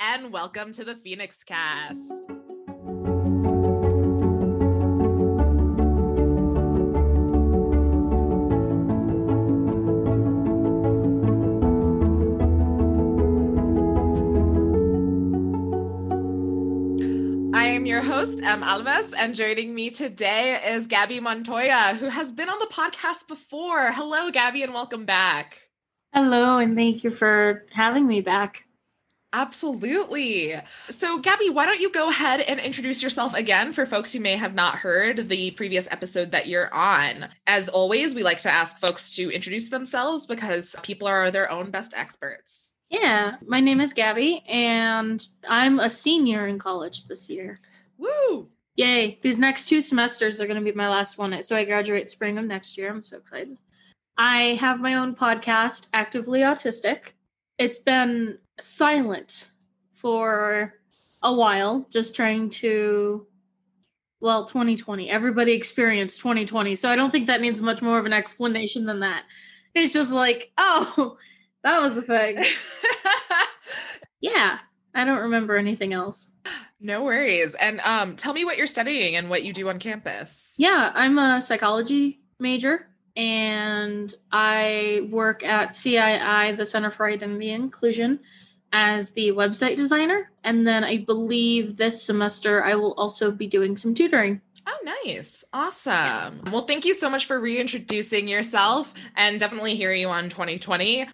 and welcome to the Phoenix Cast. Host Em Alves, and joining me today is Gabby Montoya, who has been on the podcast before. Hello, Gabby, and welcome back. Hello, and thank you for having me back. Absolutely. So, Gabby, why don't you go ahead and introduce yourself again for folks who may have not heard the previous episode that you're on. As always, we like to ask folks to introduce themselves because people are their own best experts. Yeah, my name is Gabby, and I'm a senior in college this year. Woo! Yay. These next 2 semesters are going to be my last one. So I graduate spring of next year. I'm so excited. I have my own podcast, Actively Autistic. It's been silent for a while, just trying to, 2020. Everybody experienced 2020. So I don't think that needs much more of an explanation than that. It's just like, oh, that was the thing. Yeah. I don't remember anything else. No worries. And tell me what you're studying and what you do on campus. Yeah, I'm a psychology major and I work at CII, the Center for Identity and Inclusion, as the website designer. And then I believe this semester I will also be doing some tutoring. Oh, nice. Awesome. Well, thank you so much for reintroducing yourself, and definitely hear you on 2020.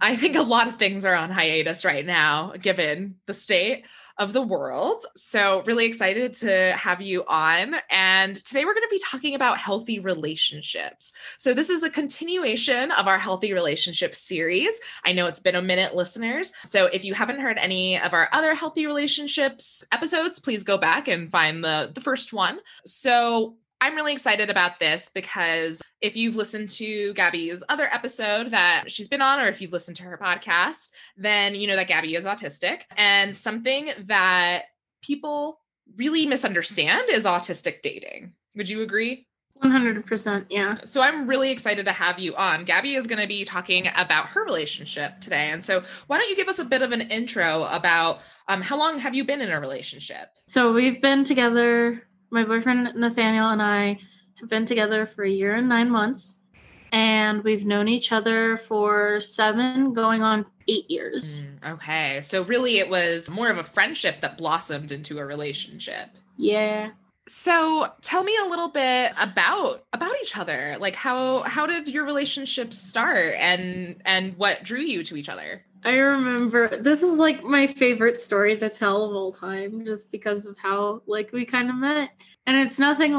I think a lot of things are on hiatus right now, given the state of the world. So really excited to have you on. And today we're going to be talking about healthy relationships. So this is a continuation of our healthy relationships series. I know it's been a minute, listeners. So if you haven't heard any of our other healthy relationships episodes, please go back and find the first one. So I'm really excited about this because if you've listened to Gabby's other episode that she's been on, or if you've listened to her podcast, then you know that Gabby is autistic. And something that people really misunderstand is autistic dating. Would you agree? 100%. Yeah. So I'm really excited to have you on. Gabby is going to be talking about her relationship today. And so why don't you give us a bit of an intro about how long have you been in a relationship? So we've been together. My boyfriend, Nathaniel, and I have been together for 1 year and 9 months, and we've known each other for 7 going on 8 years. Okay. So really it was more of a friendship that blossomed into a relationship. Yeah. So tell me a little bit about each other. Like how did your relationship start and what drew you to each other? I remember this is like my favorite story to tell of all time, just because of how we kind of met. And it's nothing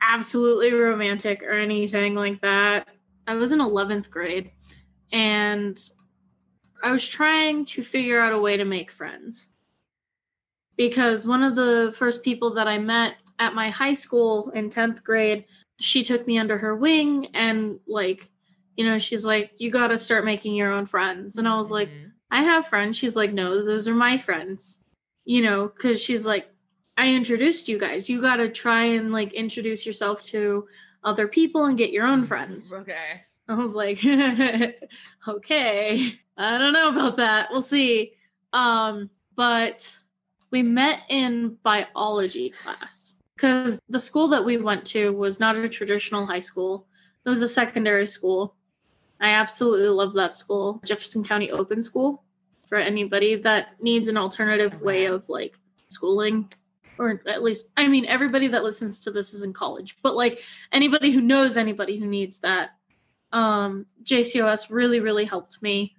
absolutely romantic or anything like that. I was in 11th grade and I was trying to figure out a way to make friends, because one of the first people that I met at my high school in 10th grade, she took me under her wing and she's like, you got to start making your own friends. And I was like, I have friends. She's like, no, those are my friends, because she's like, I introduced you guys. You got to try and introduce yourself to other people and get your own friends. Okay. I was like, okay, I don't know about that. We'll see. But we met in biology class because the school that we went to was not a traditional high school. It was a secondary school. I absolutely love that school, Jefferson County Open School, for anybody that needs an alternative way of schooling, or at least, everybody that listens to this is in college, but anybody who knows anybody who needs that. JCOS really, really helped me.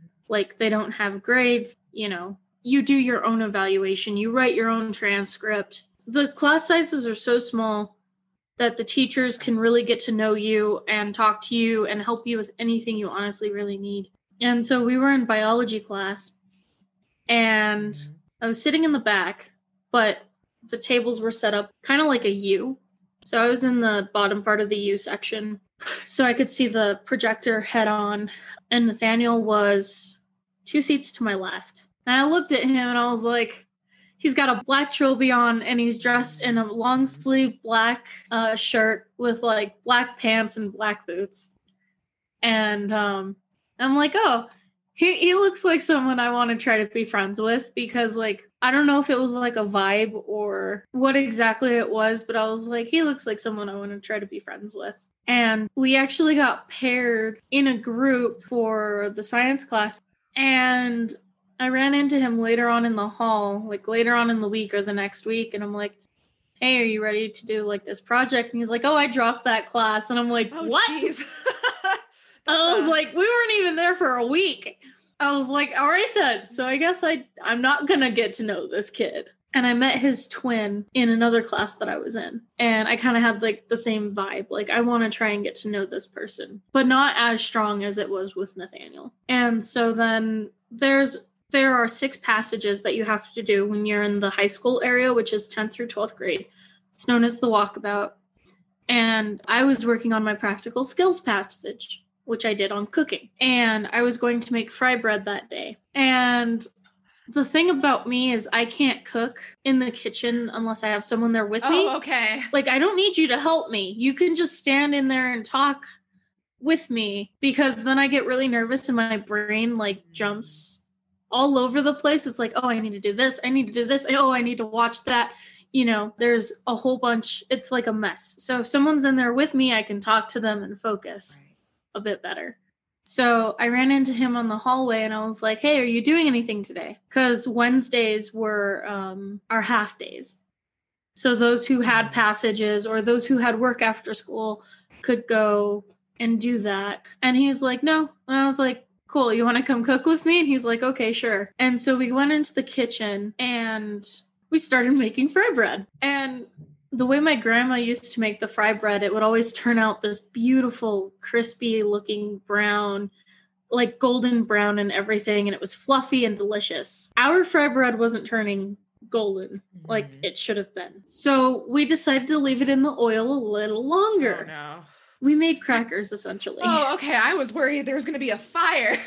They don't have grades, you do your own evaluation, you write your own transcript. The class sizes are so small that the teachers can really get to know you and talk to you and help you with anything you honestly really need. And so we were in biology class and I was sitting in the back, but the tables were set up kind of like a U. So I was in the bottom part of the U section, so I could see the projector head on, and Nathaniel was 2 seats to my left. And I looked at him and I was like, he's got a black trilby on and he's dressed in a long sleeve black shirt with black pants and black boots. And I'm like, oh, He looks like someone I want to try to be friends with, because like, I don't know if it was like a vibe or what exactly it was, but I was like, he looks like someone I want to try to be friends with. And we actually got paired in a group for the science class. And I ran into him later on in the hall, like later on in the week or the next week. And I'm like, hey, are you ready to do like this project? And he's like, oh, I dropped that class. And I'm like, oh, what? I was like, we weren't even there for a week. I was like, all right then. So I guess I'm not going to get to know this kid. And I met his twin in another class that I was in. And I kind of had like the same vibe. Like, I want to try and get to know this person, but not as strong as it was with Nathaniel. And so then there are 6 passages that you have to do when you're in the high school area, which is 10th through 12th grade. It's known as the walkabout. And I was working on my practical skills passage, which I did on cooking. And I was going to make fry bread that day. And the thing about me is I can't cook in the kitchen unless I have someone there with me. Oh, okay. Like, I don't need you to help me. You can just stand in there and talk with me, because then I get really nervous and my brain like jumps all over the place. It's like, oh, I need to do this. I need to do this. Oh, I need to watch that. You know, there's a whole bunch. It's like a mess. So if someone's in there with me, I can talk to them and focus a bit better. So I ran into him on the hallway and I was like, hey, are you doing anything today? Because Wednesdays were our half days. So those who had passages or those who had work after school could go and do that. And he was like, no. And I was like, cool, you want to come cook with me? And he's like, okay, sure. And so we went into the kitchen and we started making fry bread. And the way my grandma used to make the fry bread, it would always turn out this beautiful, crispy looking brown, like golden brown and everything. And it was fluffy and delicious. Our fry bread wasn't turning golden like it should have been. So we decided to leave it in the oil a little longer. Oh, no. We made crackers, essentially. Oh, okay. I was worried there was going to be a fire.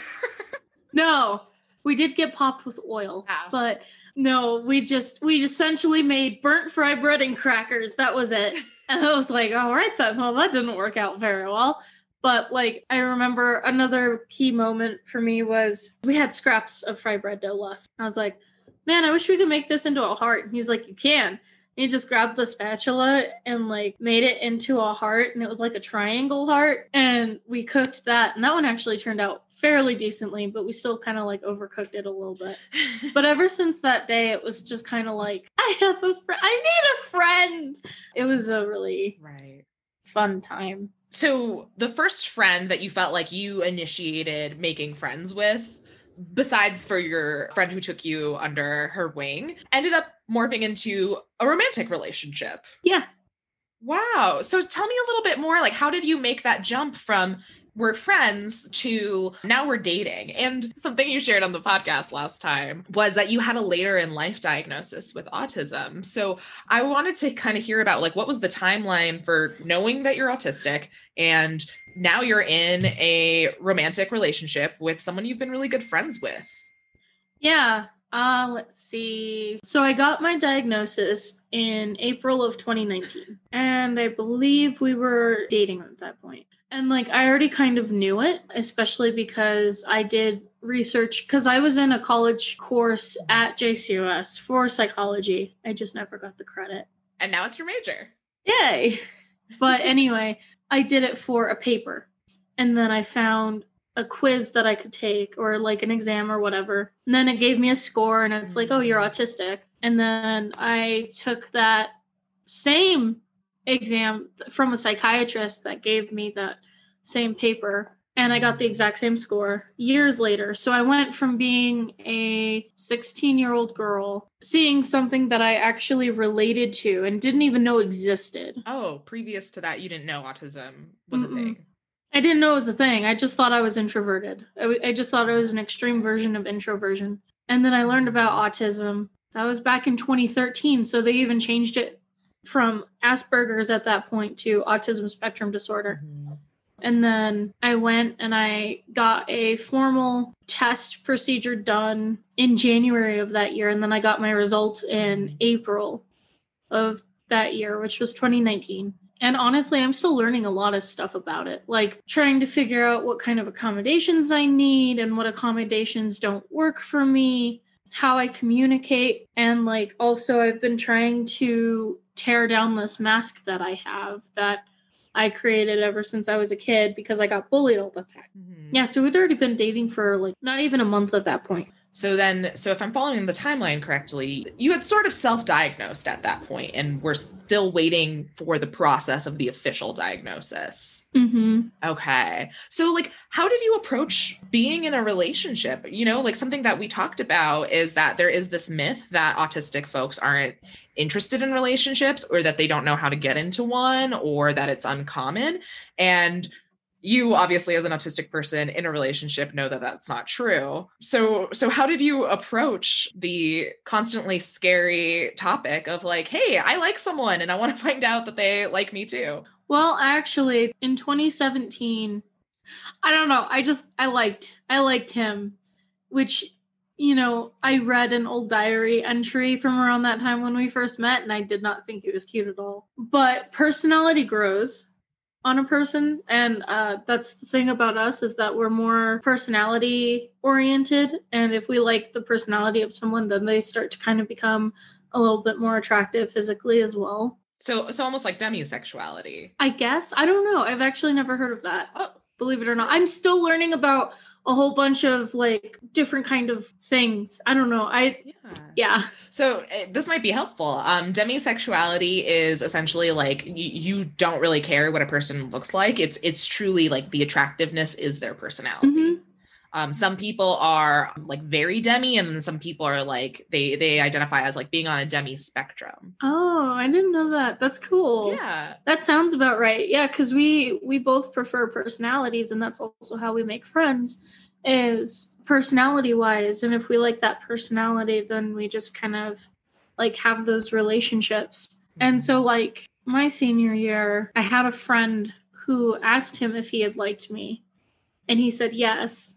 No, we did get popped with oil, wow. But... no, we essentially made burnt fry bread and crackers. That was it. And I was like, all right, then. Well, that didn't work out very well. But like, I remember another key moment for me was we had scraps of fry bread dough left. I was like, man, I wish we could make this into a heart. And he's like, you can. And he just grabbed the spatula and like made it into a heart. And it was like a triangle heart. And we cooked that. And that one actually turned out fairly decently, but we still kind of like overcooked it a little bit. But ever since that day, it was just kind of like, I need a friend. It was a really fun time. So the first friend that you felt like you initiated making friends with, besides for your friend who took you under her wing, ended up morphing into a romantic relationship. Yeah. Wow. So tell me a little bit more, like, how did you make that jump from we're friends to now we're dating? And something you shared on the podcast last time was that you had a later in life diagnosis with autism. So I wanted to kind of hear about, like, what was the timeline for knowing that you're autistic and now you're in a romantic relationship with someone you've been really good friends with? Yeah. Let's see. So I got my diagnosis in April of 2019, and I believe we were dating at that point. And like, I already kind of knew it, especially because I did research, because I was in a college course at JCUS for psychology. I just never got the credit. And now it's your major. Yay. But anyway, I did it for a paper. And then I found a quiz that I could take, or like an exam or whatever. And then it gave me a score and it's like, oh, you're autistic. And then I took that same exam from a psychiatrist that gave me that same paper. And I got the exact same score years later. So I went from being a 16-year-old girl, seeing something that I actually related to and didn't even know existed. Oh, previous to that, you didn't know autism was a thing. I didn't know it was a thing. I just thought I was introverted. I just thought I was an extreme version of introversion. And then I learned about autism. That was back in 2013. So they even changed it from Asperger's at that point to autism spectrum disorder. Mm-hmm. And then I went and I got a formal test procedure done in January of that year. And then I got my results in April of that year, which was 2019. And honestly, I'm still learning a lot of stuff about it, like trying to figure out what kind of accommodations I need and what accommodations don't work for me, how I communicate. And like, also I've been trying to tear down this mask that I have that I created ever since I was a kid because I got bullied all the time. Mm-hmm. Yeah. So we'd already been dating for like not even a month at that point. So if I'm following the timeline correctly, you had sort of self-diagnosed at that point, and we're still waiting for the process of the official diagnosis. Mm-hmm. Okay. So like, how did you approach being in a relationship? You know, like something that we talked about is that there is this myth that autistic folks aren't interested in relationships, or that they don't know how to get into one, or that it's uncommon. And you obviously, as an autistic person in a relationship, know that that's not true. So how did you approach the constantly scary topic of like, hey, I like someone and I want to find out that they like me too? Well, actually, in 2017, I don't know. I liked him, which, you know, I read an old diary entry from around that time when we first met, and I did not think he was cute at all. But personality grows on a person. And that's the thing about us, is that we're more personality oriented. And if we like the personality of someone, then they start to kind of become a little bit more attractive physically as well. So almost like demisexuality. I guess. I don't know. I've actually never heard of that. Oh, believe it or not. I'm still learning about a whole bunch of like different kind of things. I don't know. Yeah. So this might be helpful. Demisexuality is essentially like you don't really care what a person looks like. It's truly like the attractiveness is their personality. Mm-hmm. Some people are like very demi, and some people are like, they identify as like being on a demi spectrum. Oh, I didn't know that. That's cool. Yeah. That sounds about right. Yeah. Cause we both prefer personalities, and that's also how we make friends, is personality wise. And if we like that personality, then we just kind of like have those relationships. Mm-hmm. And so like my senior year, I had a friend who asked him if he had liked me, and he said yes.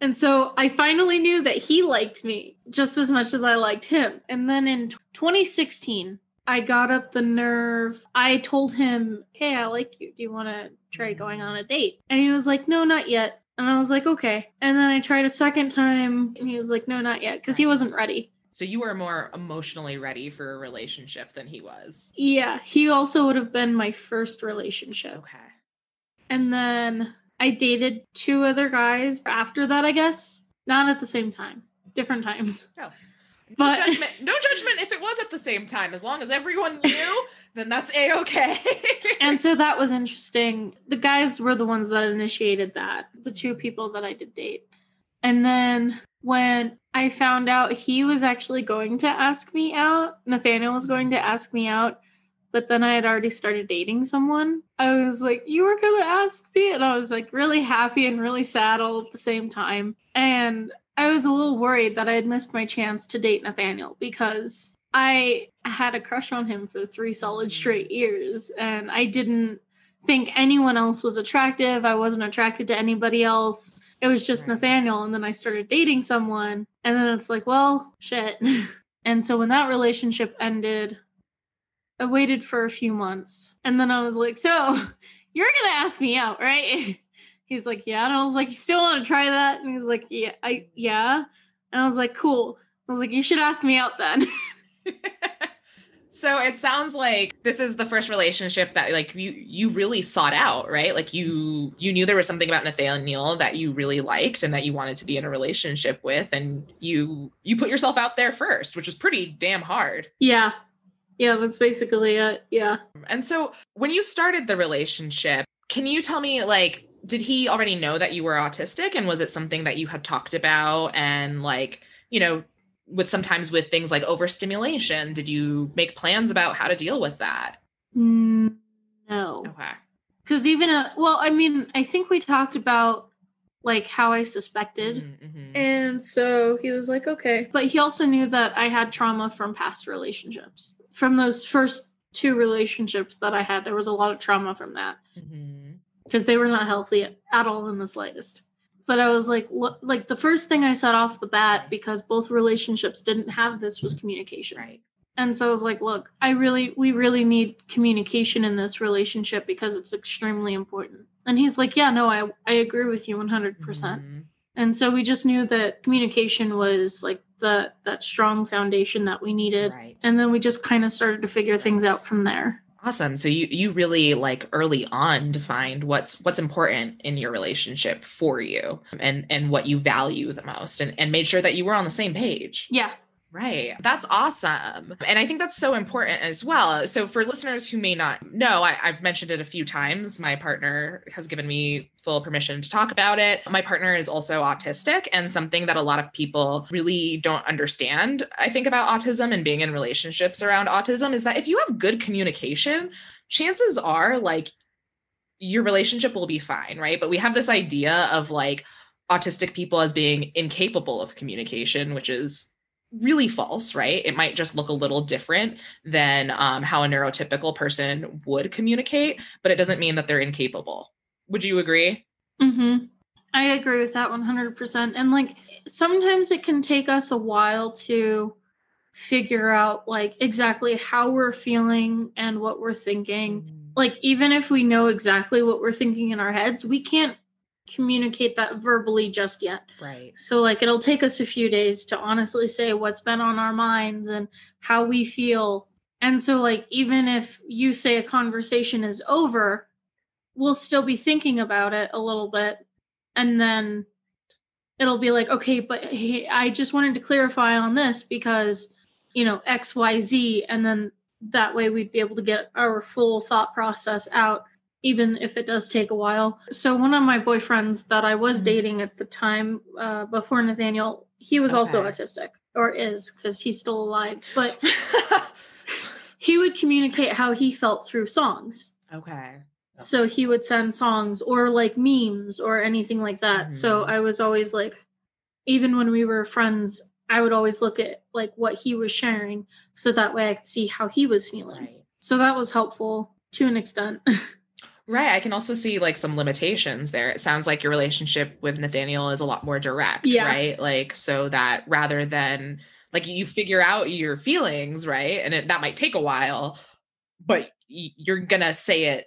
And so I finally knew that he liked me just as much as I liked him. And then in 2016, I got up the nerve. I told him, hey, I like you. Do you want to try going on a date? And he was like, no, not yet. And I was like, okay. And then I tried a second time, and he was like, no, not yet, because he wasn't ready. So you were more emotionally ready for a relationship than he was. Yeah. He also would have been my first relationship. Okay. And then I dated two other guys after that, I guess. Not at the same time. Different times. No judgment if it was at the same time. As long as everyone knew, then that's A-okay. And so that was interesting. The guys were the ones that initiated that, the two people that I did date. And then when I found out he was actually going to ask me out, Nathaniel was going to ask me out, but then I had already started dating someone, I was like, you were going to ask me? And I was like really happy and really sad all at the same time. And I was a little worried that I had missed my chance to date Nathaniel, because I had a crush on him for 3 solid straight years. And I didn't think anyone else was attractive. I wasn't attracted to anybody else. It was just Nathaniel. And then I started dating someone, and then it's like, well, shit. And so when that relationship ended, I waited for a few months, and then I was like, so you're going to ask me out, right? He's like, yeah. And I was like, you still want to try that? And he's like, yeah. And I was like, cool. I was like, you should ask me out then. So it sounds like this is the first relationship that like you really sought out, right? Like you knew there was something about Nathaniel that you really liked and that you wanted to be in a relationship with. And you put yourself out there first, which is pretty damn hard. Yeah. Yeah, that's basically it. Yeah. And so when you started the relationship, can you tell me, like, did he already know that you were autistic? And was it something that you had talked about? And like, you know, sometimes with things like overstimulation, did you make plans about how to deal with that? No. Okay. Because I think we talked about like how I suspected. Mm-hmm. And so he was like, okay. But he also knew that I had trauma from past relationships. From those first 2 relationships that I had, there was a lot of trauma from that, because they were not healthy at all in the slightest. But I was like, look, like the first thing I said off the bat, because both relationships didn't have this, was communication. Right. And so I was like, look, we really need communication in this relationship because it's extremely important. And he's like, yeah, no, I agree with you 100%. Mm-hmm. And so we just knew that communication was like that strong foundation that we needed. Right. And then we just kind of started to figure things out from there. Awesome. So you really like early on defined what's important in your relationship for you and what you value the most and made sure that you were on the same page. Yeah. Right. That's awesome. And I think that's so important as well. So for listeners who may not know, I've mentioned it a few times. My partner has given me full permission to talk about it. My partner is also autistic, and something that a lot of people really don't understand, I think, about autism and being in relationships around autism is that if you have good communication, chances are like your relationship will be fine. Right. But we have this idea of like autistic people as being incapable of communication, which is really false, right? It might just look a little different than how a neurotypical person would communicate, but it doesn't mean that they're incapable. Would you agree? Mm-hmm. I agree with that 100%. And like, sometimes it can take us a while to figure out like exactly how we're feeling and what we're thinking. Like, even if we know exactly what we're thinking in our heads, we can't communicate that verbally just yet. Right. So like, it'll take us a few days to honestly say what's been on our minds and how we feel. And so like, even if you say a conversation is over, we'll still be thinking about it a little bit. And then it'll be like, okay, but hey, I just wanted to clarify on this because, you know, X, Y, Z. And then that way we'd be able to get our full thought process out, even if it does take a while. So one of my boyfriends that I was dating at the time, before Nathaniel, he was also autistic, or is, because he's still alive, but he would communicate how he felt through songs. Okay. So he would send songs or like memes or anything like that. Mm-hmm. So I was always like, even when we were friends, I would always look at like what he was sharing, so that way I could see how he was feeling. Right. So that was helpful to an extent. Right. I can also see like some limitations there. It sounds like your relationship with Nathaniel is a lot more direct, right? Like, so that rather than like, you figure out your feelings, right? And that might take a while, but you're going to say it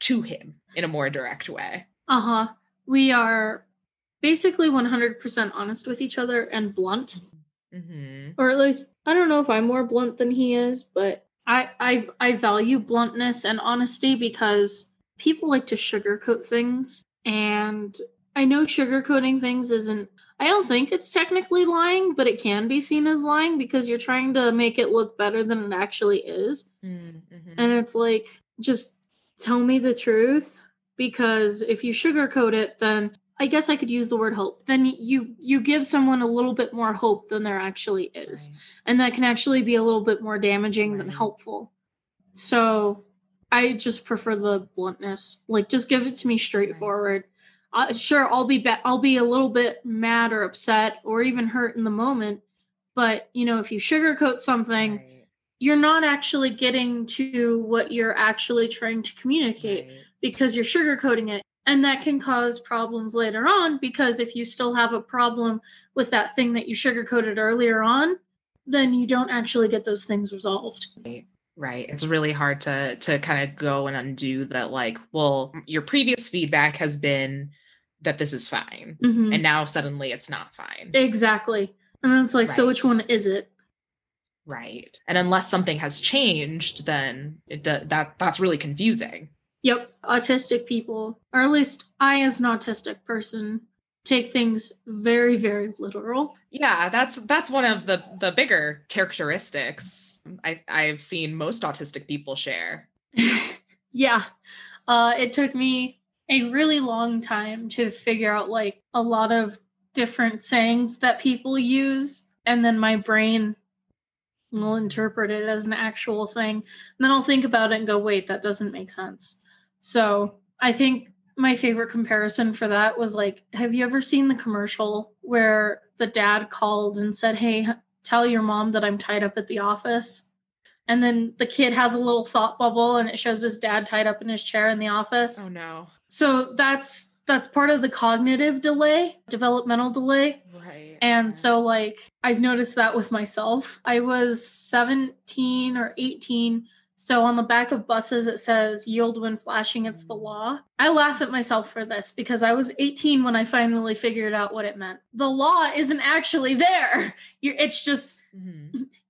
to him in a more direct way. Uh-huh. We are basically 100% honest with each other and blunt. Mm-hmm. Or at least, I don't know if I'm more blunt than he is, but I value bluntness and honesty because people like to sugarcoat things, and I know sugarcoating things isn't, I don't think it's technically lying, but it can be seen as lying because you're trying to make it look better than it actually is. Mm-hmm. And it's like, just tell me the truth, because if you sugarcoat it, then I guess I could use the word hope. Then you give someone a little bit more hope than there actually is. Right. And that can actually be a little bit more damaging than helpful. So I just prefer the bluntness. Like, just give it to me straightforward. Right. Sure, I'll be a little bit mad or upset or even hurt in the moment. But, you know, if you sugarcoat something, you're not actually getting to what you're actually trying to communicate because you're sugarcoating it. And that can cause problems later on, because if you still have a problem with that thing that you sugarcoated earlier on, then you don't actually get those things resolved. Right. It's really hard to kind of go and undo that. Like, well, your previous feedback has been that this is fine. Mm-hmm. And now suddenly it's not fine. Exactly. And then it's like, so which one is it? Right. And unless something has changed, then that's really confusing. Yep. Autistic people, or at least I as an autistic person, take things very, very literal. Yeah, that's one of the bigger characteristics I've seen most autistic people share. Yeah. It took me a really long time to figure out like a lot of different sayings that people use, and then my brain will interpret it as an actual thing. And then I'll think about it and go, wait, that doesn't make sense. So I think my favorite comparison for that was like, have you ever seen the commercial where the dad called and said, hey, tell your mom that I'm tied up at the office? And then the kid has a little thought bubble and it shows his dad tied up in his chair in the office. Oh no. So that's part of the cognitive delay, developmental delay. Right. And so like, I've noticed that with myself. I was 17 or 18. So on the back of buses, it says yield when flashing. It's the law. I laugh at myself for this because I was 18 when I finally figured out what it meant. The law isn't actually there. It's just,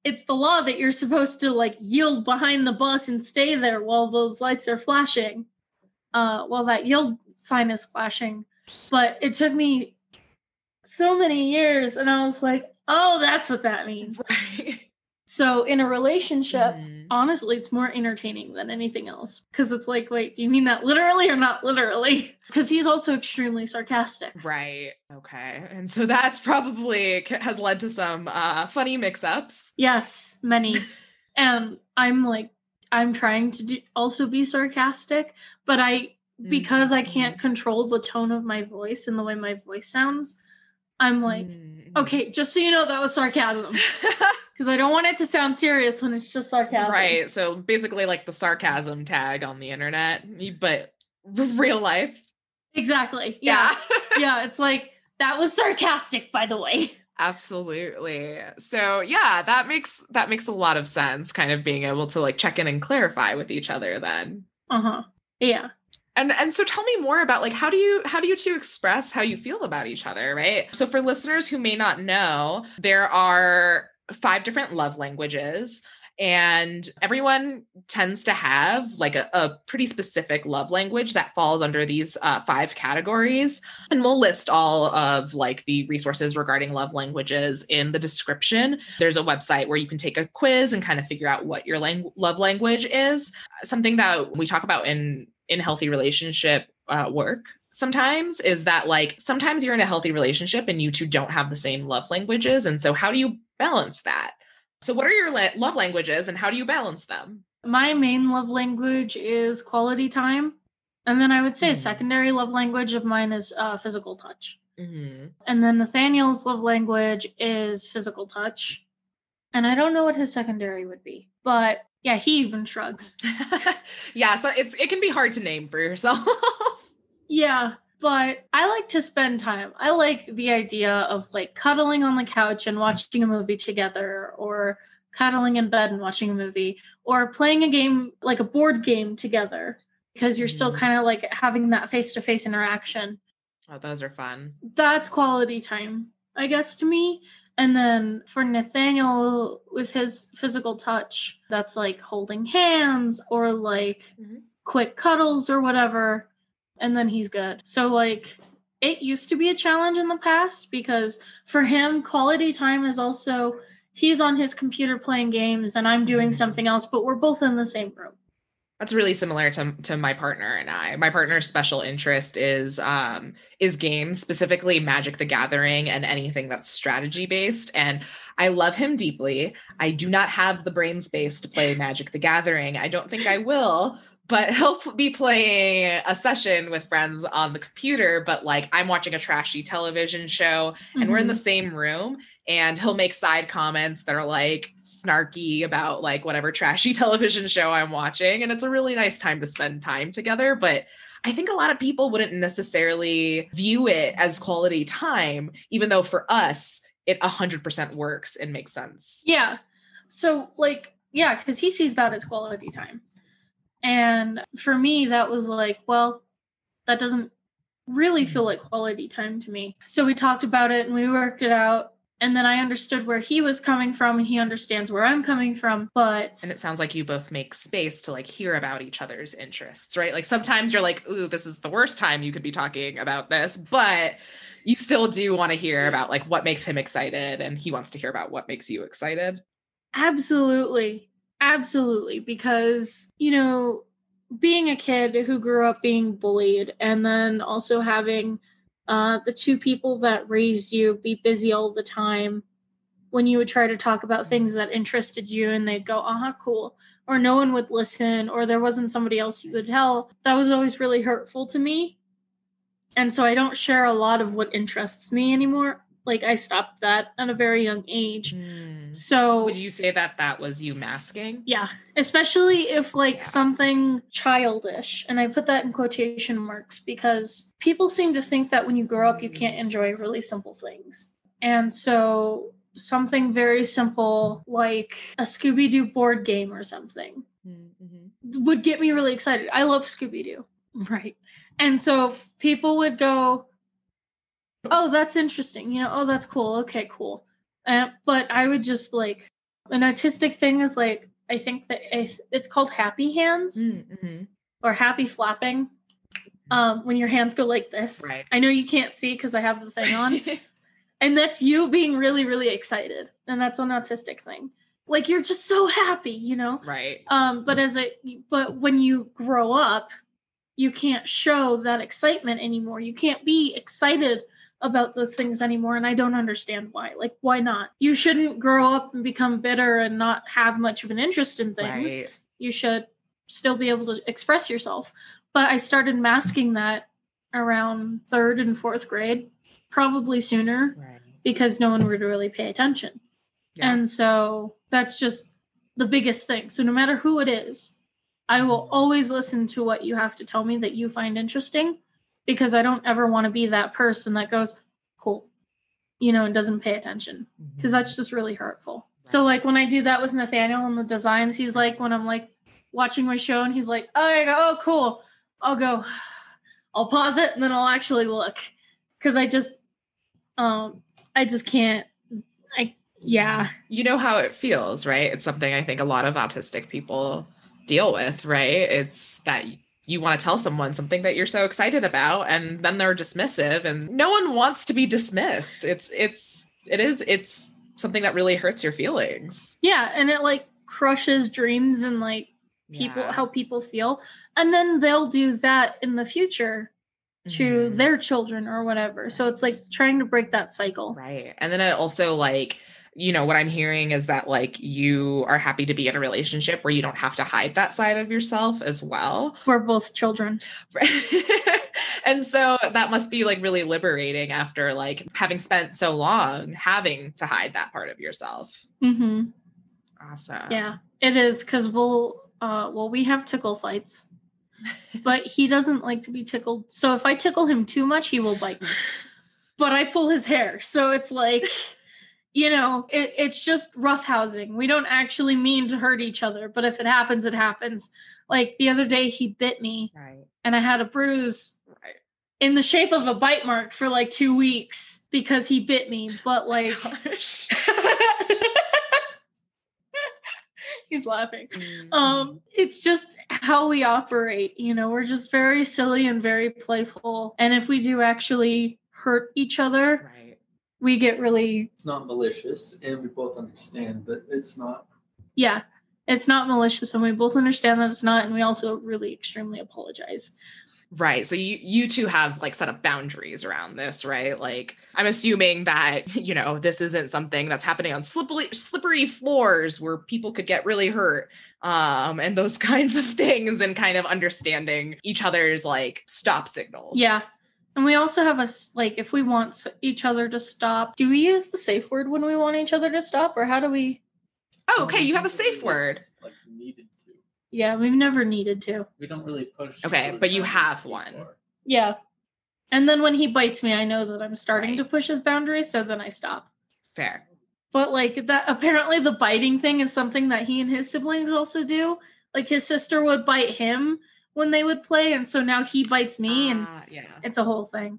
it's the law that you're supposed to like yield behind the bus and stay there while those lights are flashing, while that yield sign is flashing. But it took me so many years and I was like, oh, that's what that means. Right. So in a relationship, honestly, it's more entertaining than anything else. Because it's like, wait, do you mean that literally or not literally? Because he's also extremely sarcastic. Right. Okay. And so that's probably has led to some funny mix-ups. Yes, many. And I'm like, I'm trying to also be sarcastic, but because I can't control the tone of my voice and the way my voice sounds, I'm like, okay, just so you know, that was sarcasm. Because I don't want it to sound serious when it's just sarcasm. Right. So basically like the sarcasm tag on the internet, but real life. Exactly. Yeah. Yeah. It's like, that was sarcastic, by the way. Absolutely. So yeah, that makes a lot of sense, kind of being able to like check in and clarify with each other then. Uh-huh. Yeah. And so tell me more about like, how do you two express how you feel about each other? Right. So for listeners who may not know, there are 5 different love languages, and everyone tends to have like a pretty specific love language that falls under these 5 categories. And we'll list all of like the resources regarding love languages in the description. There's a website where you can take a quiz and kind of figure out what your love language is. Something that we talk about in healthy relationship work sometimes is that like, sometimes you're in a healthy relationship and you two don't have the same love languages. And so how do you balance that? So what are your love languages and how do you balance them? My main love language is quality time. And then I would say a secondary love language of mine is physical touch. And then Nathaniel's love language is physical touch. And I don't know what his secondary would be, but yeah, he even shrugs. Yeah. So it can be hard to name for yourself. Yeah. But I like to spend time. I like the idea of like cuddling on the couch and watching a movie together, or cuddling in bed and watching a movie, or playing a game, like a board game together, because you're still kind of like having that face-to-face interaction. Oh, those are fun. That's quality time, I guess, to me. And then for Nathaniel with his physical touch, that's like holding hands or like quick cuddles or whatever. And then he's good. So like, it used to be a challenge in the past because for him, quality time is also, he's on his computer playing games and I'm doing something else, but we're both in the same room. That's really similar to my partner and I. My partner's special interest is games, specifically Magic the Gathering and anything that's strategy based. And I love him deeply. I do not have the brain space to play Magic the Gathering. I don't think I will. But he'll be playing a session with friends on the computer, but like I'm watching a trashy television show and we're in the same room, and he'll make side comments that are like snarky about like whatever trashy television show I'm watching. And it's a really nice time to spend time together. But I think a lot of people wouldn't necessarily view it as quality time, even though for us, it 100% works and makes sense. Yeah. So like, yeah, because he sees that as quality time. And for me, that was like, well, that doesn't really feel like quality time to me. So we talked about it and we worked it out. And then I understood where he was coming from and he understands where I'm coming from. And it sounds like you both make space to like hear about each other's interests, right? Like sometimes you're like, ooh, this is the worst time you could be talking about this, but you still do want to hear about like what makes him excited. And he wants to hear about what makes you excited. Absolutely. Because, you know, being a kid who grew up being bullied and then also having the 2 people that raised you be busy all the time when you would try to talk about things that interested you and they'd go, cool. Or no one would listen or there wasn't somebody else you could tell. That was always really hurtful to me. And so I don't share a lot of what interests me anymore. Like I stopped that at a very young age. So would you say that was you masking? Yeah. Especially if like something childish, and I put that in quotation marks because people seem to think that when you grow up, you can't enjoy really simple things. And so something very simple like a Scooby-Doo board game or something mm-hmm. would get me really excited. I love Scooby-Doo. Right. And so people would go, oh, that's interesting. You know, oh, that's cool. Okay, cool. But I would just like, an autistic thing is like, I think that it's called happy hands mm-hmm. or happy flapping. When your hands go like this. Right. I know you can't see because I have the thing on. And that's you being really, really excited. And that's an autistic thing. Like, you're just so happy, you know? Right. But when you grow up, you can't show that excitement anymore. You can't be excited about those things anymore. And I don't understand why. Like, why not? You shouldn't grow up and become bitter and not have much of an interest in things. Right. You should still be able to express yourself. But I started masking that around 3rd and 4th grade. Probably sooner right. because no one would really pay attention. Yeah. And so that's just the biggest thing. So no matter who it is, I will always listen to what you have to tell me that you find interesting, because I don't ever want to be that person that goes, cool, you know, and doesn't pay attention, because mm-hmm. that's just really hurtful. Right. So like when I do that with Nathaniel and the designs, he's like, when I'm like watching my show and he's like, oh, I go, oh, cool. I'll go, I'll pause it and then I'll actually look. Because I just can't, yeah. You know how it feels, right? It's something I think a lot of autistic people deal with, right? It's that you want to tell someone something that you're so excited about, and then they're dismissive, and no one wants to be dismissed. It's something that really hurts your feelings. Yeah. And it like crushes dreams and like people, yeah. how people feel. And then they'll do that in the future to their children or whatever. So it's like trying to break that cycle. Right. And then it also like, you know, what I'm hearing is that like you are happy to be in a relationship where you don't have to hide that side of yourself as well. We're both children. And so that must be like really liberating after like having spent so long having to hide that part of yourself. Mm-hmm. Awesome. Yeah, it is. 'Cause we have tickle fights. But he doesn't like to be tickled. So if I tickle him too much, he will bite me. But I pull his hair. So it's like, you know, it's just roughhousing. We don't actually mean to hurt each other. But if it happens, it happens. Like the other day he bit me. Right. And I had a bruise right. in the shape of a bite mark for like 2 weeks because he bit me. But like... Gosh. He's laughing. It's just how we operate. You know, we're just very silly and very playful. And if we do actually hurt each other, right. we get really... It's not malicious. And we both understand that it's not. Yeah, it's not malicious. And we both understand that it's not. And we also really extremely apologize. Right. So you two have like set up boundaries around this, right? Like I'm assuming that, you know, this isn't something that's happening on slippery floors where people could get really hurt and those kinds of things, and kind of understanding each other's like stop signals. Yeah. And we also have like, if we want each other to stop, do we use the safe word when we want each other to stop, or how do we? Oh, okay. You have a safe word. Like needed. Yeah, we've never needed to. We don't really push. Okay, but you have one. Yeah. And then when he bites me, I know that I'm starting right. to push his boundaries, so then I stop. Fair. But like that, apparently the biting thing is something that he and his siblings also do. Like his sister would bite him when they would play, and so now he bites me, and yeah. it's a whole thing.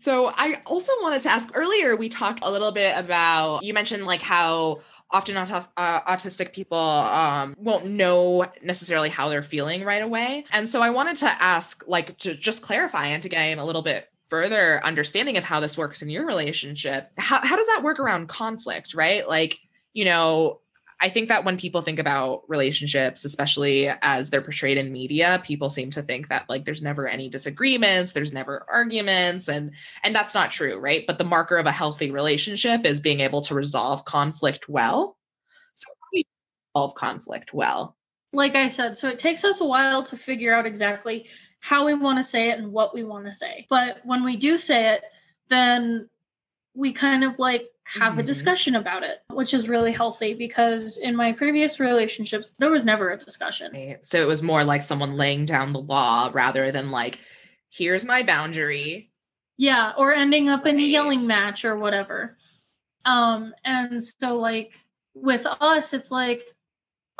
So I also wanted to ask, earlier we talked a little bit about, you mentioned like how often autistic people won't know necessarily how they're feeling right away. And so I wanted to ask, like, to just clarify and to gain a little bit further understanding of how this works in your relationship. How does that work around conflict, right? Like, you know, I think that when people think about relationships, especially as they're portrayed in media, people seem to think that like there's never any disagreements, there's never arguments, and that's not true, right? But the marker of a healthy relationship is being able to resolve conflict well. So how do you resolve conflict well? Like I said, so it takes us a while to figure out exactly how we want to say it and what we want to say. But when we do say it, then we kind of like have a discussion about it, which is really healthy, because in my previous relationships, there was never a discussion. Right. So it was more like someone laying down the law rather than like, here's my boundary. Yeah, or ending up in a yelling match or whatever. And so, like, with us, it's like,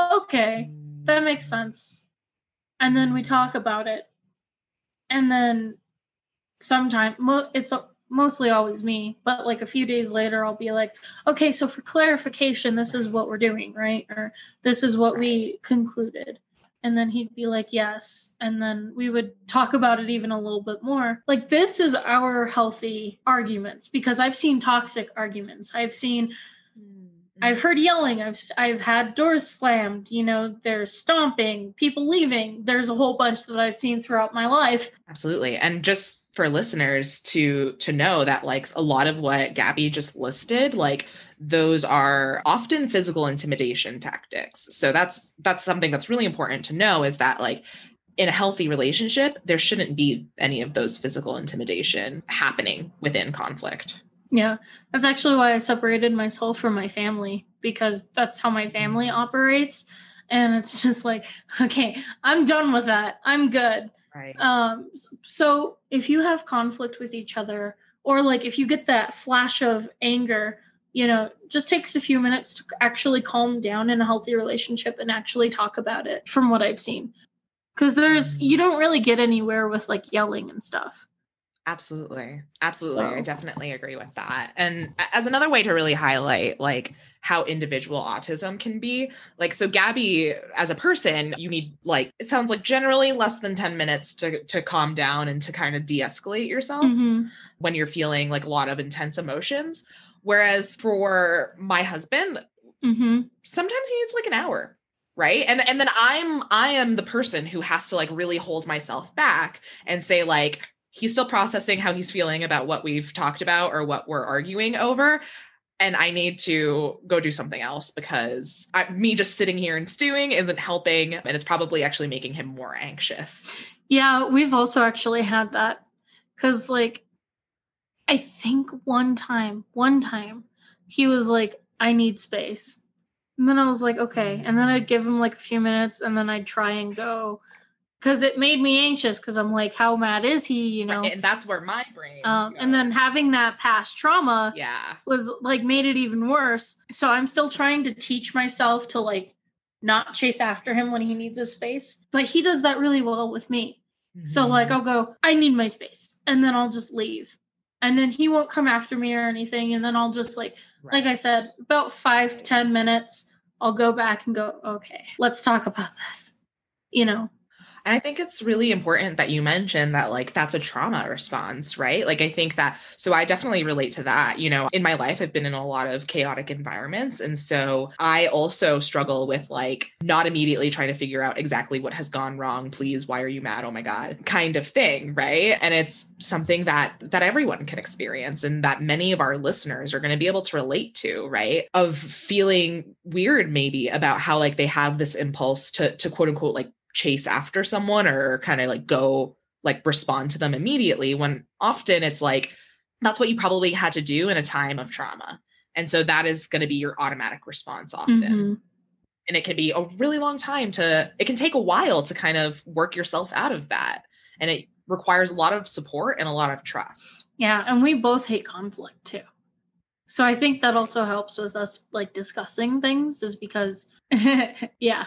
okay, that makes sense. And then we talk about it. And then sometimes, it's mostly always me, but like a few days later, I'll be like, okay, so for clarification, this is what we're doing, right? Or this is what we concluded. And then he'd be like, yes. And then we would talk about it even a little bit more. Like, this is our healthy arguments, because I've seen toxic arguments. I've seen, I've heard yelling. I've had doors slammed, you know, there's stomping, people leaving. There's a whole bunch that I've seen throughout my life. Absolutely. And just for listeners to know that, like, a lot of what Gabby just listed, like, those are often physical intimidation tactics. So that's something that's really important to know, is that, like, in a healthy relationship, there shouldn't be any of those physical intimidation happening within conflict. Yeah. That's actually why I separated myself from my family, because that's how my family operates. And it's just like, okay, I'm done with that. I'm good. Right. So if you have conflict with each other, or like if you get that flash of anger, you know, just takes a few minutes to actually calm down in a healthy relationship and actually talk about it, from what I've seen. Because you don't really get anywhere with like yelling and stuff. Absolutely. Absolutely. So. I definitely agree with that. And as another way to really highlight, like, how individual autism can be, like, so Gabby, as a person, you need, like, it sounds like generally less than 10 minutes to calm down and to kind of de-escalate yourself when you're feeling like a lot of intense emotions. Whereas for my husband, sometimes he needs like an hour, right? And then I am the person who has to like really hold myself back and say, like, he's still processing how he's feeling about what we've talked about or what we're arguing over. And I need to go do something else, because me just sitting here and stewing isn't helping. And it's probably actually making him more anxious. Yeah, we've also actually had that, because like, I think one time he was like, I need space. And then I was like, okay. And then I'd give him like a few minutes and then I'd try and go, because it made me anxious, because I'm like, how mad is he, you know? Right, and that's where my brain goes. And then having that past trauma was like, made it even worse. So I'm still trying to teach myself to like not chase after him when he needs his space. But he does that really well with me. Mm-hmm. So like, I'll go, I need my space. And then I'll just leave. And then he won't come after me or anything. And then I'll just like I said, about 5-10 minutes, I'll go back and go, okay, let's talk about this, you know? And I think it's really important that you mentioned that, like, that's a trauma response, right? Like, I think that, so I definitely relate to that. You know, in my life, I've been in a lot of chaotic environments. And so I also struggle with like not immediately trying to figure out exactly what has gone wrong. Please, why are you mad? Oh my God, kind of thing. Right. And it's something that everyone can experience, and that many of our listeners are going to be able to relate to, right? Of feeling weird, maybe, about how like they have this impulse to quote unquote, like, chase after someone or kind of like go like respond to them immediately, when often it's like, that's what you probably had to do in a time of trauma. And so that is going to be your automatic response often. Mm-hmm. And it can be a really long time it can take a while to kind of work yourself out of that. And it requires a lot of support and a lot of trust. Yeah. And we both hate conflict too. So I think that also helps with us like discussing things, is because, yeah.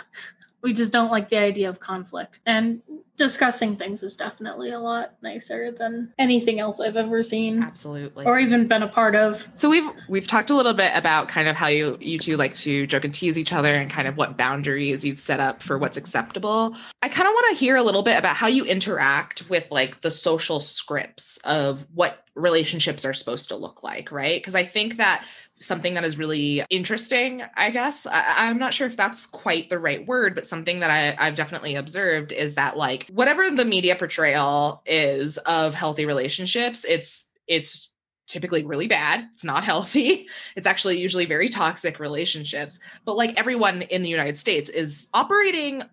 We just don't like the idea of conflict, and discussing things is definitely a lot nicer than anything else I've ever seen. Absolutely. Or even been a part of. So we've talked a little bit about kind of how you two like to joke and tease each other, and kind of what boundaries you've set up for what's acceptable. I kind of want to hear a little bit about how you interact with like the social scripts of what relationships are supposed to look like, right? Because I think that something that is really interesting, I guess, I'm not sure if that's quite the right word, but something that I've definitely observed is that, like, whatever the media portrayal is of healthy relationships, it's typically really bad. It's not healthy. It's actually usually very toxic relationships. But like, everyone in the United States is operating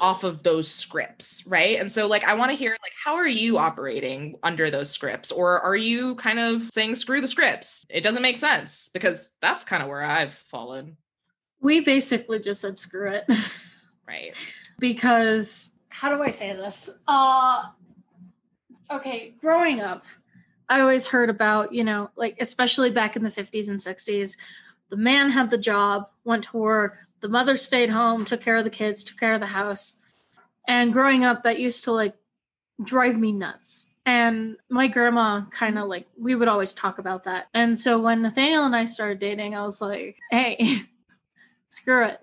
off of those scripts, right? And so like, I want to hear, like, how are you operating under those scripts? Or are you kind of saying, screw the scripts, it doesn't make sense? Because that's kind of where I've fallen. We basically just said, screw it. Right. Because how do I say this? Okay. Growing up, I always heard about, you know, like, especially back in the 50s and 60s, the man had the job, went to work, the mother stayed home, took care of the kids, took care of the house. And growing up, that used to like drive me nuts. And my grandma kind of like, we would always talk about that. And so when Nathaniel and I started dating, I was like, hey, screw it.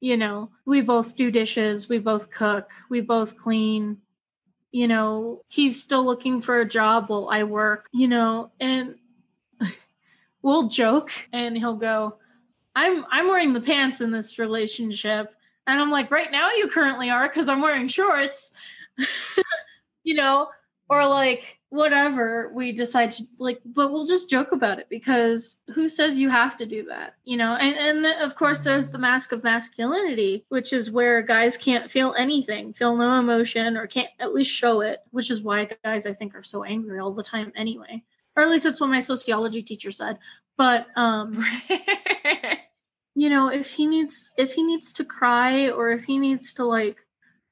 You know, we both do dishes, we both cook, we both clean. You know, he's still looking for a job while I work, you know, and we'll joke and he'll go, I'm wearing the pants in this relationship. And I'm like, right now you currently are, because I'm wearing shorts, you know, or like whatever we decide to like, but we'll just joke about it because who says you have to do that, you know? And of course there's the mask of masculinity, which is where guys can't feel anything, feel no emotion, or can't at least show it, which is why guys, I think, are so angry all the time anyway, or at least that's what my sociology teacher said. But, you know, if he needs to cry, or if he needs to like,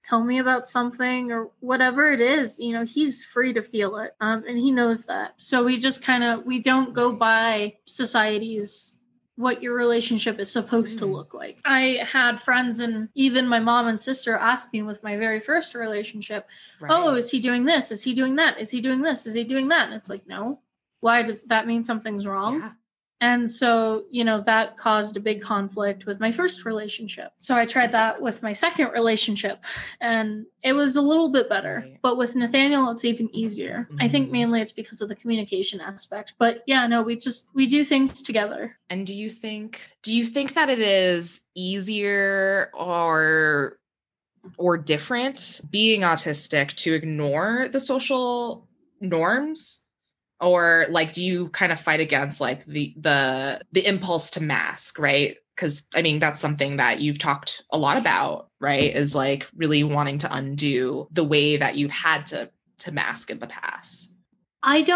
tell me about something or whatever it is, you know, he's free to feel it. And he knows that. So we just kind of, we don't go by society's, what your relationship is supposed to look like. I had friends and even my mom and sister asked me with my very first relationship, right. Oh, is he doing this? Is he doing that? Is he doing this? Is he doing that? And it's like, no, why does that mean something's wrong? Yeah. And so, you know, that caused a big conflict with my first relationship. So I tried that with my second relationship and it was a little bit better, but with Nathaniel, it's even easier. I think mainly it's because of the communication aspect, but yeah, no, we do things together. And do you think that it is easier or different being autistic to ignore the social norms? Or like, do you kind of fight against like the impulse to mask, right? Because I mean, that's something that you've talked a lot about, right? Is like really wanting to undo the way that you've had to mask in the past. I've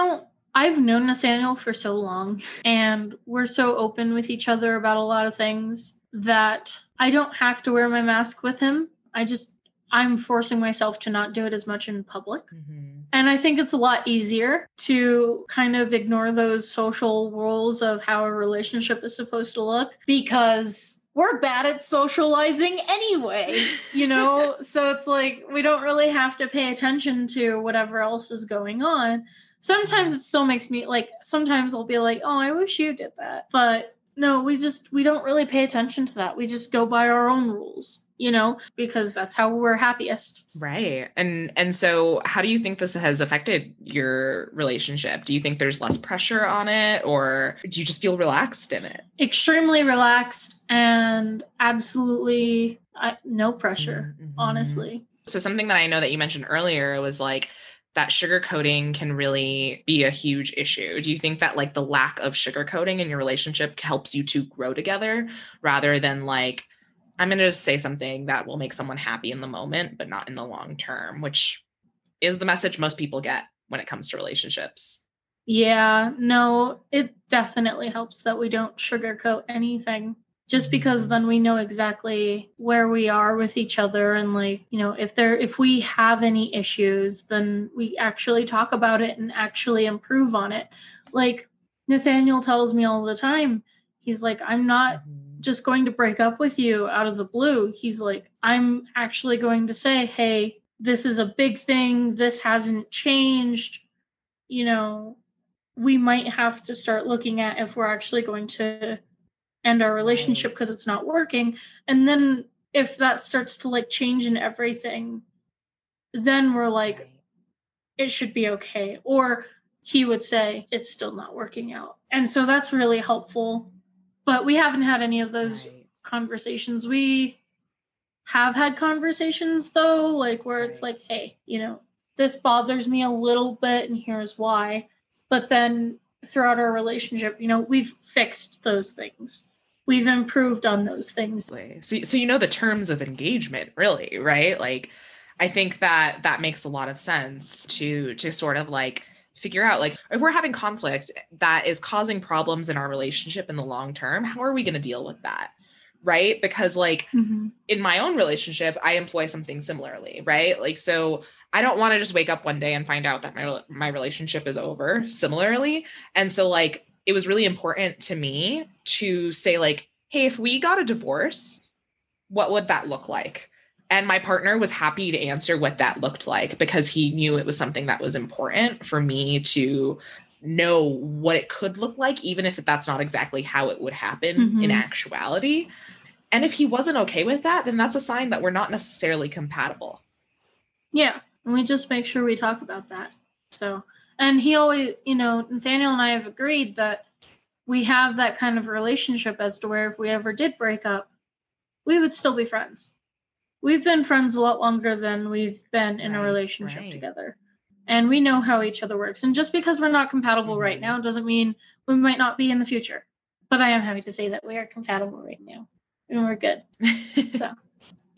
known Nathaniel for so long and we're so open with each other about a lot of things that I don't have to wear my mask with him. I'm forcing myself to not do it as much in public. Mm-hmm. And I think it's a lot easier to kind of ignore those social rules of how a relationship is supposed to look because we're bad at socializing anyway, you know? So it's like, we don't really have to pay attention to whatever else is going on. Sometimes it still makes me like, sometimes I'll be like, oh, I wish you did that. But no, we don't really pay attention to that. We just go by our own rules. You know, because that's how we're happiest. Right. And so how do you think this has affected your relationship? Do you think there's less pressure on it or do you just feel relaxed in it? Extremely relaxed and absolutely no pressure, honestly. So something that I know that you mentioned earlier was like that sugarcoating can really be a huge issue. Do you think that like the lack of sugarcoating in your relationship helps you two grow together rather than like, I'm going to just say something that will make someone happy in the moment, but not in the long term, which is the message most people get when it comes to relationships. Yeah, no, it definitely helps that we don't sugarcoat anything just because then we know exactly where we are with each other. And like, you know, if we have any issues, then we actually talk about it and actually improve on it. Like Nathaniel tells me all the time, he's like, I'm not just going to break up with you out of the blue. He's like, I'm actually going to say, hey, this is a big thing. This hasn't changed. You know, we might have to start looking at if we're actually going to end our relationship because it's not working. And then if that starts to like change in everything, then we're like, it should be okay. Or he would say, it's still not working out. And so that's really helpful. But we haven't had any of those conversations. We have had conversations, though, like where it's like, hey, you know, this bothers me a little bit and here's why. But then throughout our relationship, you know, we've fixed those things. We've improved on those things. So you know the terms of engagement, really, right? Like, I think that makes a lot of sense to sort of like, figure out like if we're having conflict that is causing problems in our relationship in the long term, how are we going to deal with that? right? Because like in my own relationship, I employ something similarly, right? Like, so I don't want to just wake up one day and find out that my relationship is over similarly. And so like, it was really important to me to say like, hey, if we got a divorce, what would that look like? And my partner was happy to answer what that looked like because he knew it was something that was important for me to know what it could look like, even if that's not exactly how it would happen in actuality. And if he wasn't okay with that, then that's a sign that we're not necessarily compatible. Yeah. And we just make sure we talk about that. So, and he always, you know, Nathaniel and I have agreed that we have that kind of relationship as to where if we ever did break up, we would still be friends. We've been friends a lot longer than we've been in a relationship together. And we know how each other works. And just because we're not compatible right now doesn't mean we might not be in the future. But I am happy to say that we are compatible right now. And we're good. So.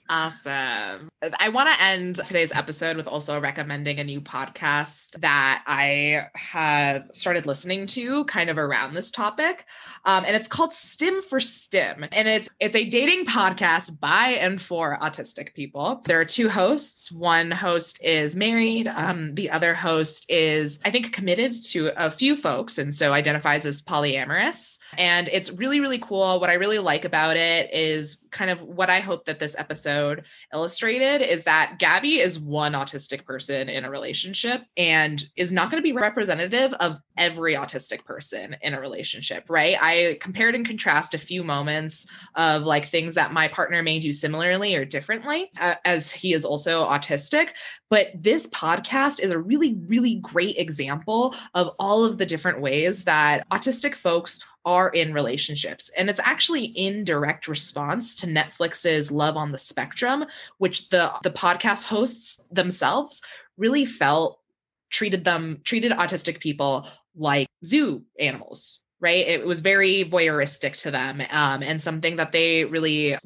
Awesome. I want to end today's episode with also recommending a new podcast that I have started listening to kind of around this topic. And it's called Stim for Stim. And it's a dating podcast by and for autistic people. There are two hosts. One host is married. The other host is, I think, committed to a few folks and so identifies as polyamorous. And it's really, really cool. What I really like about it is kind of what I hope that this episode illustrated is that Gabby is one autistic person in a relationship and is not going to be representative of every autistic person in a relationship, right? I compared and contrast a few moments of like things that my partner may do similarly or differently as he is also autistic. But this podcast is a really, really great example of all of the different ways that autistic folks are in relationships. And it's actually in direct response to Netflix's Love on the Spectrum, which the podcast hosts themselves really felt treated autistic people like zoo animals, right? It was very voyeuristic to them. And something that they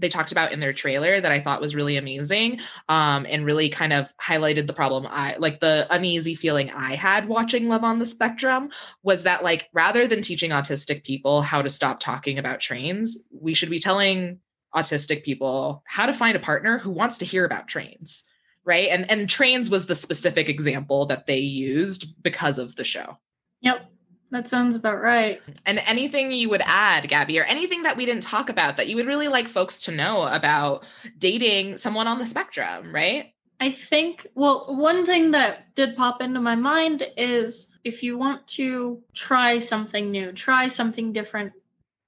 talked about in their trailer that I thought was really amazing and really kind of highlighted the problem. The uneasy feeling I had watching Love on the Spectrum was that like, rather than teaching autistic people how to stop talking about trains, we should be telling autistic people how to find a partner who wants to hear about trains, right? And trains was the specific example that they used because of the show. Yep. That sounds about right. And anything you would add, Gabby, or anything that we didn't talk about that you would really like folks to know about dating someone on the spectrum, right? I think, well, one thing that did pop into my mind is if you want to try something new, try something different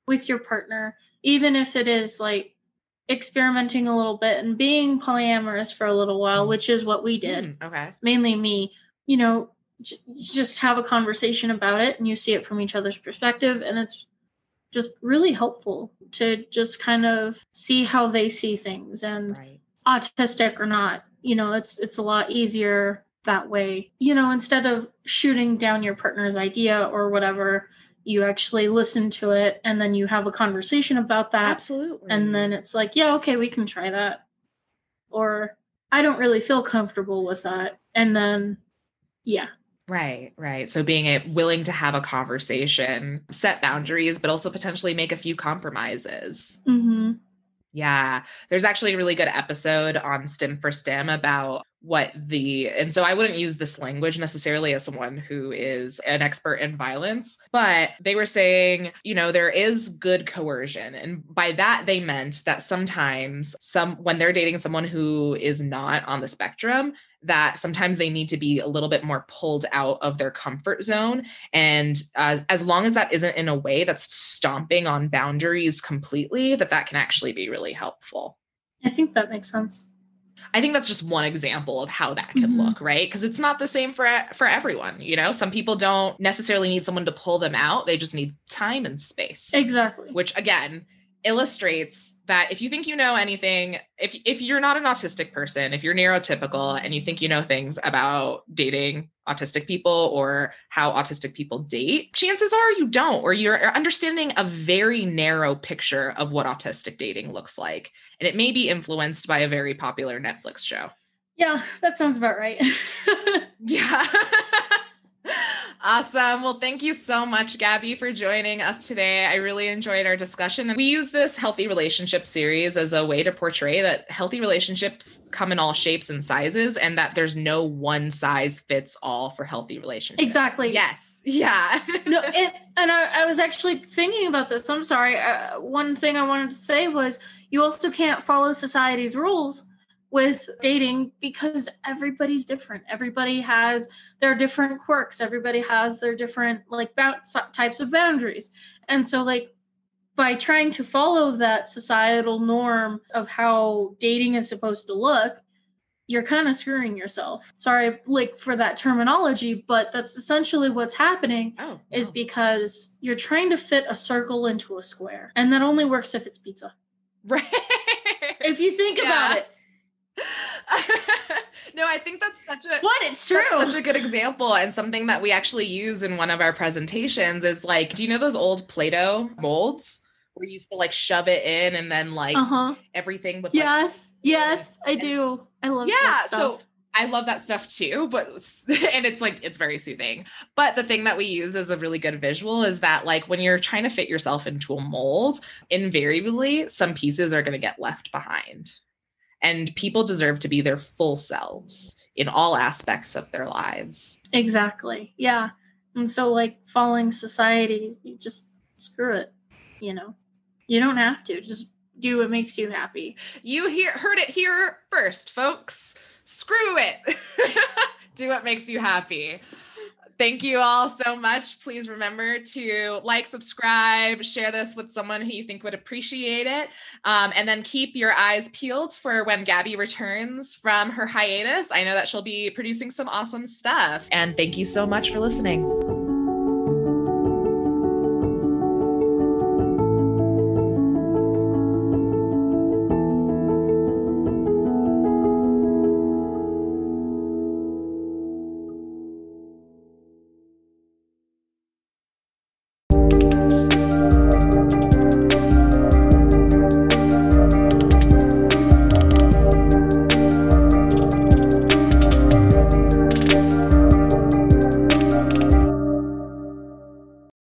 with your partner, even if it is like experimenting a little bit and being polyamorous for a little while, which is what we did. Okay. Mainly me, you know, just have a conversation about it and you see it from each other's perspective. And it's just really helpful to just kind of see how they see things and autistic or not, you know, it's a lot easier that way, you know, instead of shooting down your partner's idea or whatever, you actually listen to it and then you have a conversation about that. Absolutely. And then it's like, yeah, okay, we can try that. Or I don't really feel comfortable with that. And then, yeah. Right. So willing to have a conversation, set boundaries, but also potentially make a few compromises. Mm-hmm. Yeah. There's actually a really good episode on Stim for Stim about and so I wouldn't use this language necessarily as someone who is an expert in violence, but they were saying, you know, there is good coercion. And by that, they meant that sometimes when they're dating someone who is not on the spectrum, that sometimes they need to be a little bit more pulled out of their comfort zone. And as long as that isn't in a way that's stomping on boundaries completely, that can actually be really helpful. I think that makes sense. I think that's just one example of how that can look, right? Because it's not the same for everyone, you know? Some people don't necessarily need someone to pull them out. They just need time and space. Exactly. Which, again, illustrates that if you think you know anything, if you're not an autistic person, if you're neurotypical and you think you know things about dating autistic people or how autistic people date, chances are you don't, or you're understanding a very narrow picture of what autistic dating looks like. And it may be influenced by a very popular Netflix show. Yeah, that sounds about right. Yeah. Awesome. Well, thank you so much, Gabby, for joining us today. I really enjoyed our discussion. We use this healthy relationship series as a way to portray that healthy relationships come in all shapes and sizes, and that there's no one size fits all for healthy relationships. Exactly. Yes. Yeah. No. And I was actually thinking about this. I'm sorry. One thing I wanted to say was you also can't follow society's rules with dating, because everybody's different. Everybody has their different quirks. Everybody has their different types of boundaries. And so by trying to follow that societal norm of how dating is supposed to look, you're kind of screwing yourself. Sorry, for that terminology, but that's essentially what's happening. Oh, is because you're trying to fit a circle into a square. And that only works if it's pizza. Right. If you think about it. No, I think that's such a good example, and something that we actually use in one of our presentations is do you know those old Play-Doh molds where you used to shove it in and then everything was yes, I do. I love that stuff. So I love that stuff too, and it's very soothing. But the thing that we use as a really good visual is that when you're trying to fit yourself into a mold, invariably some pieces are going to get left behind. And people deserve to be their full selves in all aspects of their lives. Exactly. Yeah. And so following society, you just screw it. You don't have to. Just do what makes you happy. You heard it here first, folks. Screw it. Do what makes you happy. Thank you all so much. Please remember to subscribe, share this with someone who you think would appreciate it. And then keep your eyes peeled for when Gabby returns from her hiatus. I know that she'll be producing some awesome stuff. And thank you so much for listening.